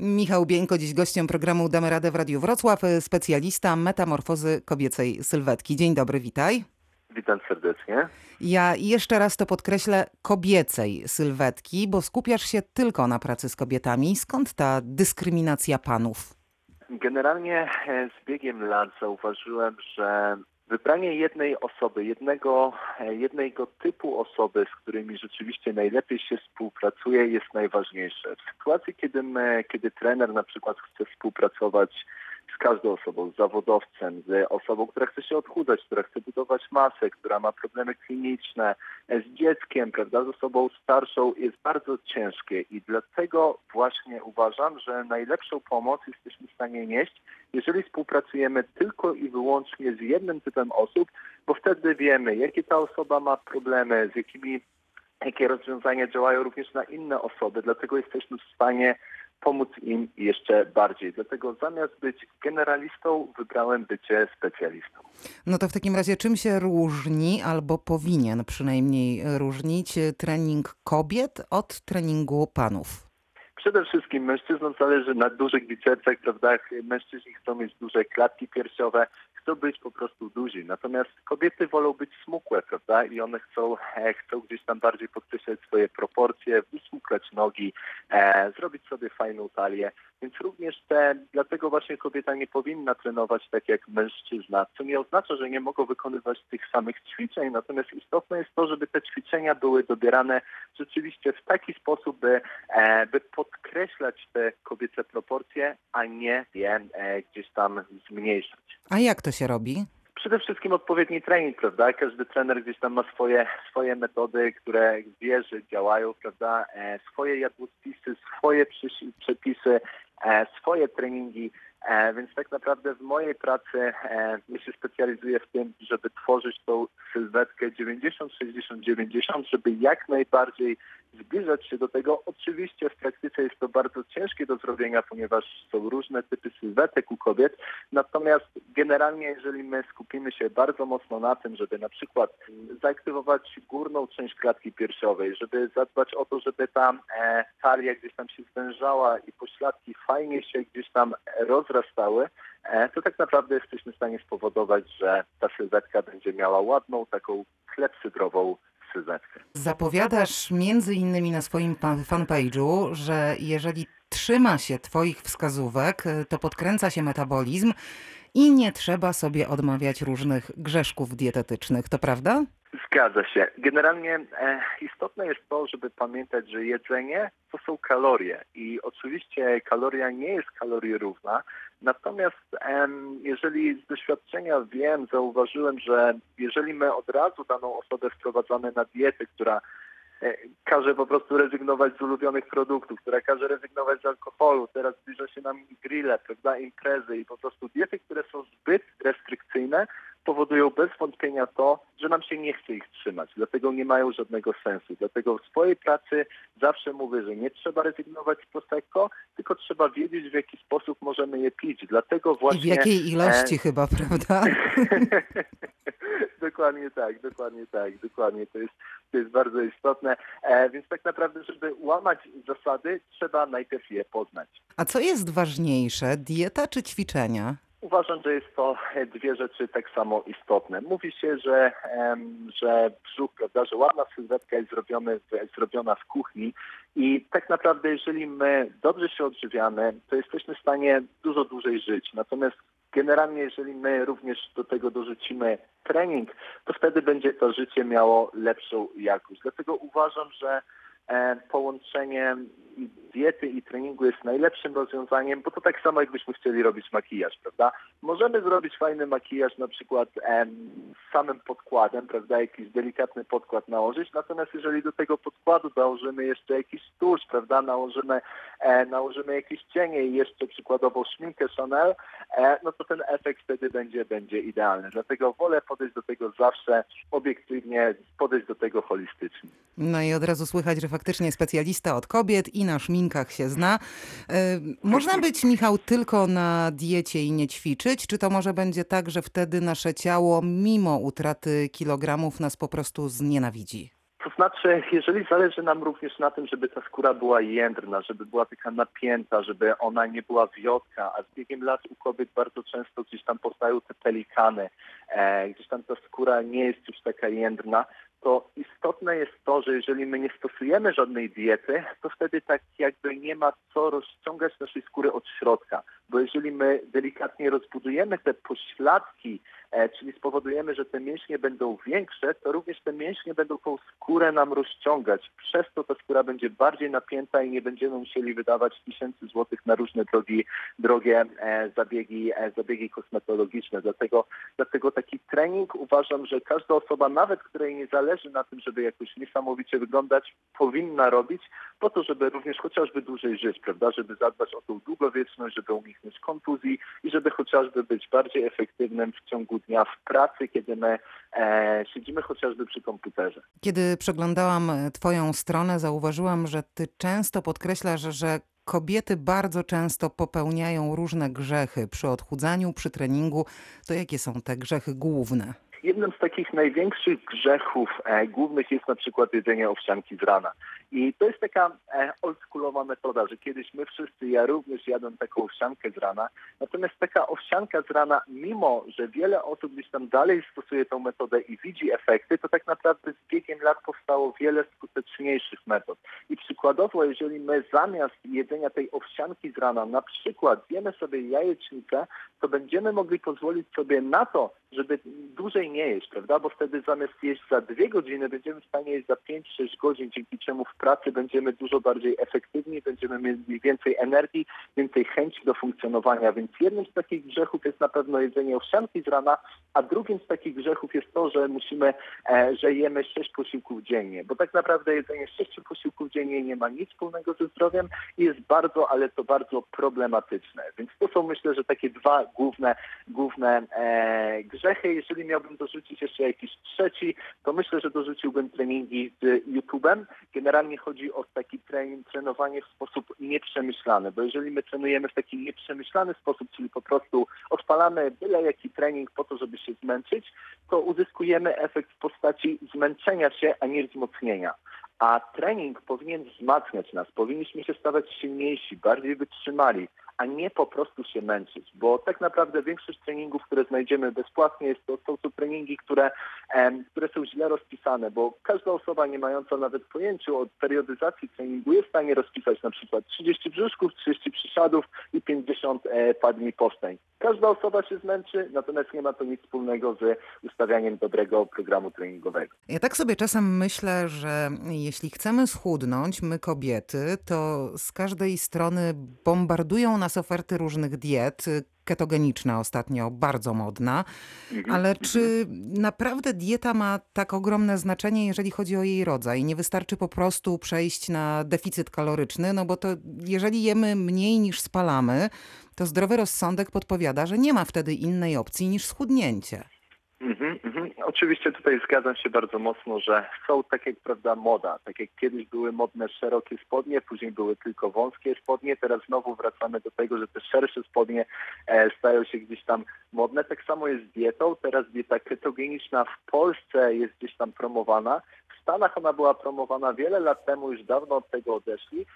Michał Bieńko, dziś gościem programu Damy Radę w Radiu Wrocław, specjalista metamorfozy kobiecej sylwetki. Dzień dobry, witaj. Witam serdecznie. Ja jeszcze raz to podkreślę, kobiecej sylwetki, bo skupiasz się tylko na pracy z kobietami. Skąd ta dyskryminacja panów? Generalnie z biegiem lat zauważyłem, że wybranie jednej osoby, jednego typu osoby, z którymi rzeczywiście najlepiej się współpracuje, jest najważniejsze. W sytuacji, kiedy trener na przykład chce współpracować z każdą osobą, z zawodowcem, z osobą, która chce się odchudzać, która chce budować masę, która ma problemy kliniczne, z dzieckiem, prawda, z osobą starszą, jest bardzo ciężkie i dlatego właśnie uważam, że najlepszą pomoc jesteśmy w stanie nieść, jeżeli współpracujemy tylko i wyłącznie z jednym typem osób, bo wtedy wiemy, jakie ta osoba ma problemy, jakie rozwiązania działają również na inne osoby, dlatego jesteśmy w stanie pomóc im jeszcze bardziej. Dlatego zamiast być generalistą, wybrałem bycie specjalistą. No to w takim razie czym się różni, albo powinien przynajmniej różnić trening kobiet od treningu panów? Przede wszystkim mężczyznom zależy na dużych bicepsach, prawda? Mężczyźni chcą mieć duże klatki piersiowe, chcą być po prostu duzi. Natomiast kobiety wolą być smukłe, prawda? I one chcą gdzieś tam bardziej podkreślać swoje proporcje, usmuklać nogi, zrobić sobie fajną talię. Więc również dlatego właśnie kobieta nie powinna trenować tak jak mężczyzna, co nie oznacza, że nie mogą wykonywać tych samych ćwiczeń, natomiast istotne jest to, żeby te ćwiczenia były dobierane rzeczywiście w taki sposób, by podkreślać te kobiece proporcje, a nie je gdzieś tam zmniejszać. A jak to się robi? Przede wszystkim odpowiedni trening, prawda? Każdy trener gdzieś tam ma swoje metody, które wie, że działają, prawda? Swoje jadłospisy, swoje przepisy, swoje treningi, więc tak naprawdę w mojej pracy ja się specjalizuję w tym, żeby tworzyć tą sylwetkę 90-60-90, żeby jak najbardziej zbliżać się do tego. Oczywiście w praktyce jest to bardzo ciężkie do zrobienia, ponieważ są różne typy sylwetek u kobiet, natomiast generalnie jeżeli my skupimy się bardzo mocno na tym, żeby na przykład zaaktywować górną część klatki piersiowej, żeby zadbać o to, żeby ta talia gdzieś tam się zwężała i pośladki fajnie się gdzieś tam rozrastały, to tak naprawdę jesteśmy w stanie spowodować, że ta sylwetka będzie miała ładną, taką klepsydrową sylwetkę. Zapowiadasz między innymi na swoim fanpage'u, że jeżeli trzyma się twoich wskazówek, to podkręca się metabolizm i nie trzeba sobie odmawiać różnych grzeszków dietetycznych, to prawda? Zgadza się. Generalnie istotne jest to, żeby pamiętać, że jedzenie to są kalorie i oczywiście kaloria nie jest kalorii równa, natomiast jeżeli z doświadczenia zauważyłem, że jeżeli my od razu daną osobę wprowadzamy na dietę, która każe po prostu rezygnować z ulubionych produktów, która każe rezygnować z alkoholu, teraz zbliża się nam grille, prawda, imprezy i po prostu diety, które są zbyt restrykcyjne, powodują bez wątpienia to, że nam się nie chce ich trzymać, dlatego nie mają żadnego sensu. Dlatego w swojej pracy zawsze mówię, że nie trzeba rezygnować z prosecco, tylko trzeba wiedzieć, w jaki sposób możemy je pić. Dlatego właśnie... I w jakiej ilości chyba, prawda? Dokładnie tak. To jest bardzo istotne. Więc tak naprawdę, żeby łamać zasady, trzeba najpierw je poznać. A co jest ważniejsze, dieta czy ćwiczenia? Uważam, że jest to dwie rzeczy tak samo istotne. Mówi się, że brzuch, prawda, że ładna sylwetka jest zrobiona w kuchni i tak naprawdę jeżeli my dobrze się odżywiamy, to jesteśmy w stanie dużo dłużej żyć. Natomiast generalnie jeżeli my również do tego dorzucimy trening, to wtedy będzie to życie miało lepszą jakość. Dlatego uważam, że połączenie diety i treningu jest najlepszym rozwiązaniem, bo to tak samo jakbyśmy chcieli robić makijaż, prawda? Możemy zrobić fajny makijaż na przykład z samym podkładem, prawda? Jakiś delikatny podkład nałożyć, natomiast jeżeli do tego podkładu nałożymy jeszcze jakiś tusz, prawda? Nałożymy jakieś cienie i jeszcze przykładowo szminkę Chanel, no to ten efekt wtedy będzie idealny. Dlatego wolę podejść do tego zawsze obiektywnie, podejść do tego holistycznie. No i od razu słychać, że faktycznie specjalista od kobiet i na szminkach się zna. Można być, Michał, tylko na diecie i nie ćwiczyć? Czy to może będzie tak, że wtedy nasze ciało mimo utraty kilogramów nas po prostu znienawidzi? To znaczy, jeżeli zależy nam również na tym, żeby ta skóra była jędrna, żeby była taka napięta, żeby ona nie była wiotka, a z biegiem lat u kobiet bardzo często gdzieś tam powstają te pelikany, gdzieś tam ta skóra nie jest już taka jędrna, to istotne jest to, że jeżeli my nie stosujemy żadnej diety, to wtedy tak jakby nie ma co rozciągać naszej skóry od środka. Bo jeżeli my delikatnie rozbudujemy te pośladki, czyli spowodujemy, że te mięśnie będą większe, to również te mięśnie będą tą skórę nam rozciągać. Przez to ta skóra będzie bardziej napięta i nie będziemy musieli wydawać tysięcy złotych na różne drogie zabiegi kosmetologiczne. Dlatego taki trening uważam, że każda osoba, nawet której nie zależy na tym, żeby jakoś niesamowicie wyglądać, powinna robić po to, żeby również chociażby dłużej żyć, prawda? Żeby zadbać o tą długowieczność, żeby uniknąć kontuzji i żeby chociażby być bardziej efektywnym w ciągu dnia w pracy, kiedy my siedzimy chociażby przy komputerze. Kiedy przeglądałam twoją stronę, zauważyłam, że ty często podkreślasz, że kobiety bardzo często popełniają różne grzechy przy odchudzaniu, przy treningu. To jakie są te grzechy główne? Jednym z takich największych grzechów głównych jest na przykład jedzenie owsianki z rana. I to jest taka oldschoolowa metoda, że kiedyś my wszyscy, ja również jadłem taką owsiankę z rana. Natomiast taka owsianka z rana, mimo że wiele osób gdzieś tam dalej stosuje tą metodę i widzi efekty, to tak naprawdę z biegiem lat powstało wiele skuteczniejszych metod. I przykładowo, jeżeli my zamiast jedzenia tej owsianki z rana, na przykład zjemy sobie jajecznicę, to będziemy mogli pozwolić sobie na to, żeby dłużej nie jeść, prawda? Bo wtedy zamiast jeść za 2 godziny, będziemy w stanie jeść za 5-6 godzin, dzięki czemu w pracy będziemy dużo bardziej efektywni, będziemy mieli więcej energii, więcej chęci do funkcjonowania. Więc jednym z takich grzechów jest na pewno jedzenie owsianki z rana, a drugim z takich grzechów jest to, że że jemy 6 posiłków dziennie, bo tak naprawdę jedzenie 6 posiłków dziennie nie ma nic wspólnego ze zdrowiem i jest bardzo, ale to bardzo problematyczne. Więc to są, myślę, że takie dwa główne grzechy. Jeżeli miałbym dorzucić jeszcze jakiś trzeci, to myślę, że dorzuciłbym treningi z YouTube'em. Generalnie chodzi o taki trenowanie w sposób nieprzemyślany, bo jeżeli my trenujemy w taki nieprzemyślany sposób, czyli po prostu odpalamy byle jaki trening po to, żeby się zmęczyć, to uzyskujemy efekt w postaci zmęczenia się, a nie wzmocnienia. A trening powinien wzmacniać nas, powinniśmy się stawać silniejsi, bardziej wytrzymali, a nie po prostu się męczyć, bo tak naprawdę większość treningów, które znajdziemy bezpłatnie, są to treningi, które są źle rozpisane, bo każda osoba nie mająca nawet pojęcia o periodyzacji treningu jest w stanie rozpisać na przykład 30 brzuszków, 30 przysiadów i 50 padni powstań. Każda osoba się zmęczy, natomiast nie ma to nic wspólnego z ustawianiem dobrego programu treningowego. Ja tak sobie czasem myślę, że jeśli chcemy schudnąć, my kobiety, to z każdej strony bombardują nas oferty różnych diet, ketogeniczna ostatnio, bardzo modna, ale czy naprawdę dieta ma tak ogromne znaczenie, jeżeli chodzi o jej rodzaj? Nie wystarczy po prostu przejść na deficyt kaloryczny, no bo to jeżeli jemy mniej niż spalamy, to zdrowy rozsądek podpowiada, że nie ma wtedy innej opcji niż schudnięcie. Oczywiście tutaj zgadzam się bardzo mocno, że są takie, prawda, moda. Tak jak kiedyś były modne szerokie spodnie, później były tylko wąskie spodnie, teraz znowu wracamy do tego, że te szersze spodnie stają się gdzieś tam modne. Tak samo jest z dietą. Teraz dieta ketogeniczna w Polsce jest gdzieś tam promowana. W Stanach ona była promowana wiele lat temu, już dawno od tego odeszli.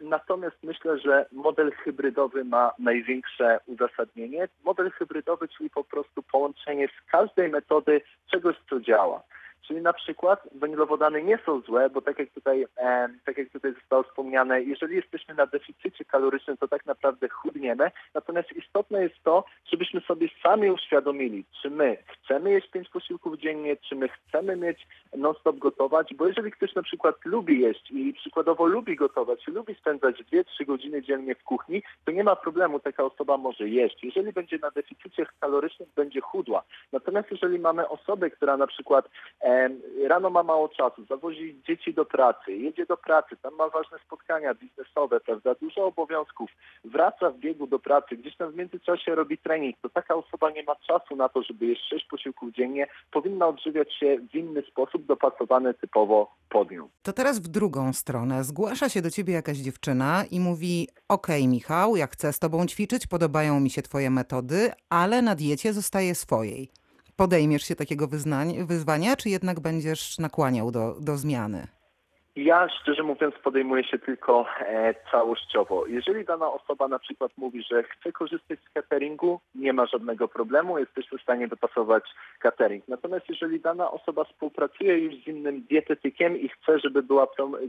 Natomiast myślę, że model hybrydowy ma największe uzasadnienie. Model hybrydowy, czyli po prostu połączenie z każdej metody czegoś, co działa. Czyli na przykład węglowodany nie są złe, bo tak jak tutaj zostało wspomniane, jeżeli jesteśmy na deficycie kalorycznym, to tak naprawdę chudniemy. Natomiast istotne jest to, żebyśmy sobie sami uświadomili, czy my chcemy jeść 5 posiłków dziennie, czy my chcemy mieć non-stop gotować, bo jeżeli ktoś na przykład lubi jeść i przykładowo lubi gotować, lubi spędzać 2-3 godziny dziennie w kuchni, to nie ma problemu, taka osoba może jeść. Jeżeli będzie na deficycie kalorycznym, będzie chudła. Natomiast jeżeli mamy osobę, która na przykład rano ma mało czasu, zawozi dzieci do pracy, jedzie do pracy, tam ma ważne spotkania biznesowe, prawda, dużo obowiązków, wraca w biegu do pracy, gdzieś tam w międzyczasie robi trening, to taka osoba nie ma czasu na to, żeby jeść 6 posiłków dziennie, powinna odżywiać się w inny sposób, dopasowany typowo pod nią. To teraz w drugą stronę. Zgłasza się do ciebie jakaś dziewczyna i mówi: okej, Michał, ja chcę z tobą ćwiczyć, podobają mi się twoje metody, ale na diecie zostaję swojej. podejmiesz się takiego wyzwania, czy jednak będziesz nakłaniał do zmiany? Ja szczerze mówiąc podejmuję się tylko całościowo. Jeżeli dana osoba na przykład mówi, że chce korzystać z cateringu, nie ma żadnego problemu, jesteśmy w stanie dopasować catering. Natomiast jeżeli dana osoba współpracuje już z innym dietetykiem i chce, żeby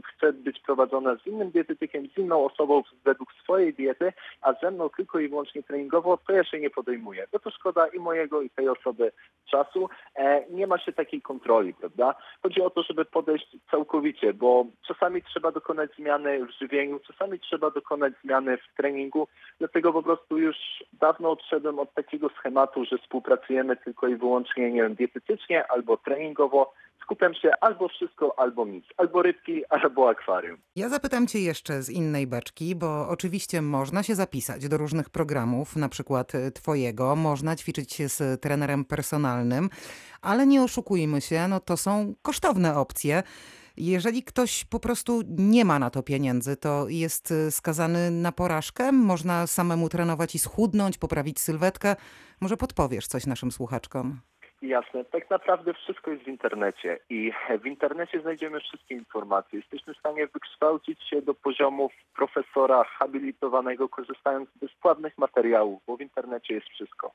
chce być prowadzona z innym dietetykiem, z inną osobą według swojej diety, a ze mną tylko i wyłącznie treningowo, to ja się nie podejmuję. No to szkoda i mojego, i tej osoby czasu. Nie ma się takiej kontroli, prawda? Chodzi o to, żeby podejść całkowicie, bo czasami trzeba dokonać zmiany w żywieniu, czasami trzeba dokonać zmiany w treningu, dlatego po prostu już dawno odszedłem od takiego schematu, że współpracujemy tylko i wyłącznie, nie wiem, dietetycznie albo treningowo. Skupiam się albo wszystko, albo nic. Albo rybki, albo akwarium. Ja zapytam Cię jeszcze z innej beczki, bo oczywiście można się zapisać do różnych programów, na przykład Twojego. Można ćwiczyć się z trenerem personalnym, ale nie oszukujmy się, no to są kosztowne opcje. Jeżeli ktoś po prostu nie ma na to pieniędzy, to jest skazany na porażkę? Można samemu trenować i schudnąć, poprawić sylwetkę? Może podpowiesz coś naszym słuchaczkom? Jasne. Tak naprawdę wszystko jest w internecie i w internecie znajdziemy wszystkie informacje. Jesteśmy w stanie wykształcić się do poziomów profesora habilitowanego, korzystając z bezpłatnych materiałów, bo w internecie jest wszystko.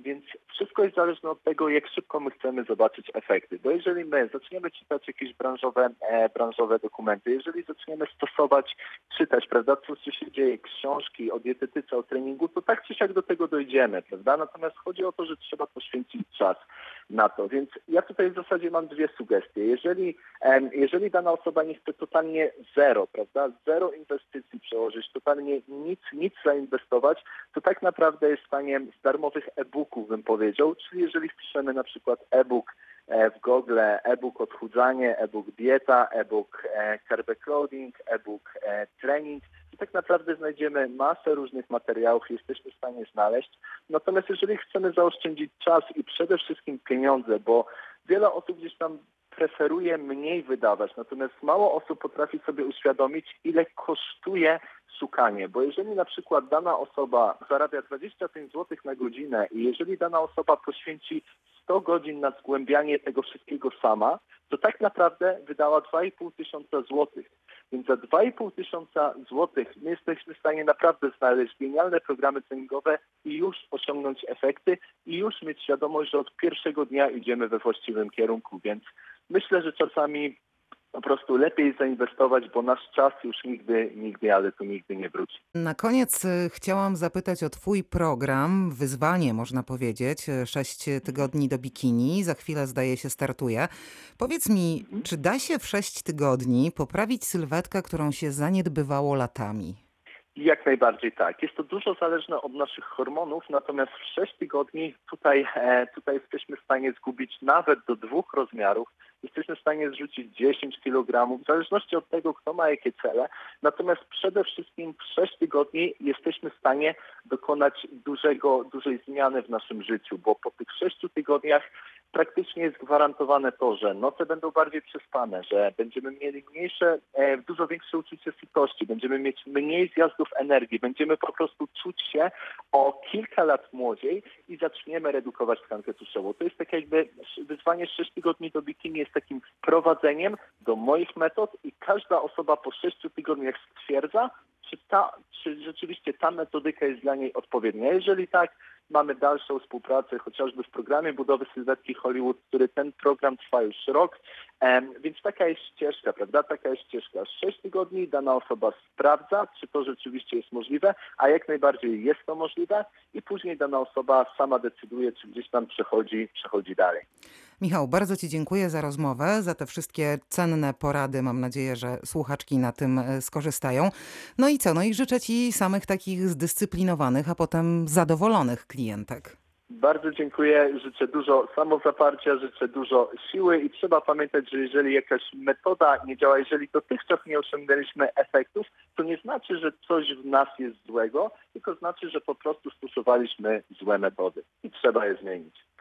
Więc wszystko jest zależne od tego, jak szybko my chcemy zobaczyć efekty. Bo jeżeli my zaczniemy czytać jakieś branżowe dokumenty, jeżeli zaczniemy czytać, prawda, co się dzieje, książki o dietetyce, o treningu, to tak czy siak do tego dojdziemy, prawda? Natomiast chodzi o to, że trzeba poświęcić czas na to. Więc ja tutaj w zasadzie mam dwie sugestie. Jeżeli dana osoba nie chce totalnie zero, prawda, zero inwestycji przełożyć, totalnie nic zainwestować, to tak naprawdę jest w stanie z darmowych e-booków, bym powiedział, czyli jeżeli wpiszemy na przykład e-book w Google, e-book odchudzanie, e-book dieta, e-book carb loading, e-book trening, i tak naprawdę znajdziemy masę różnych materiałów, jesteśmy w stanie znaleźć. Natomiast jeżeli chcemy zaoszczędzić czas i przede wszystkim pieniądze, bo wiele osób gdzieś tam preferuje mniej wydawać, natomiast mało osób potrafi sobie uświadomić, ile kosztuje szukanie, bo jeżeli na przykład dana osoba zarabia 25 zł na godzinę i jeżeli dana osoba poświęci 100 godzin na zgłębianie tego wszystkiego sama, to tak naprawdę wydała 2500 zł. Więc za 2500 zł my jesteśmy w stanie naprawdę znaleźć genialne programy treningowe i już osiągnąć efekty i już mieć świadomość, że od pierwszego dnia idziemy we właściwym kierunku. Więc myślę, że czasami po prostu lepiej zainwestować, bo nasz czas już nigdy nie wróci. Na koniec chciałam zapytać o Twój program, wyzwanie można powiedzieć, 6 tygodni do bikini. Za chwilę zdaje się startuje. Powiedz mi, czy da się w 6 tygodni poprawić sylwetkę, którą się zaniedbywało latami? Jak najbardziej tak. Jest to dużo zależne od naszych hormonów, natomiast w 6 tygodni tutaj jesteśmy w stanie zgubić nawet do 2 rozmiarów. Jesteśmy w stanie zrzucić 10 kg, w zależności od tego, kto ma jakie cele. Natomiast przede wszystkim w 6 tygodni jesteśmy w stanie dokonać dużej zmiany w naszym życiu, bo po tych 6 tygodniach praktycznie jest gwarantowane to, że noce będą bardziej przespane, że będziemy mieli dużo większe uczucie sytości, będziemy mieć mniej zjazdów energii, będziemy po prostu czuć się o kilka lat młodziej i zaczniemy redukować tkankę tłuszczową. To jest tak jakby wyzwanie 6 tygodni do bikini jest takim wprowadzeniem do moich metod i każda osoba po 6 tygodniach stwierdza, czy rzeczywiście ta metodyka jest dla niej odpowiednia. Jeżeli tak, mamy dalszą współpracę chociażby w programie budowy sylwetki Hollywood, który ten program trwa już rok, więc taka jest ścieżka, prawda? Taka jest ścieżka. 6 tygodni dana osoba sprawdza, czy to rzeczywiście jest możliwe, a jak najbardziej jest to możliwe i później dana osoba sama decyduje, czy gdzieś tam przechodzi dalej. Michał, bardzo Ci dziękuję za rozmowę, za te wszystkie cenne porady. Mam nadzieję, że słuchaczki na tym skorzystają. No i co? No i życzę Ci samych takich zdyscyplinowanych, a potem zadowolonych klientek. Bardzo dziękuję. Życzę dużo samozaparcia, życzę dużo siły i trzeba pamiętać, że jeżeli jakaś metoda nie działa, jeżeli dotychczas nie osiągnęliśmy efektów, to nie znaczy, że coś w nas jest złego, tylko znaczy, że po prostu stosowaliśmy złe metody i trzeba je zmienić.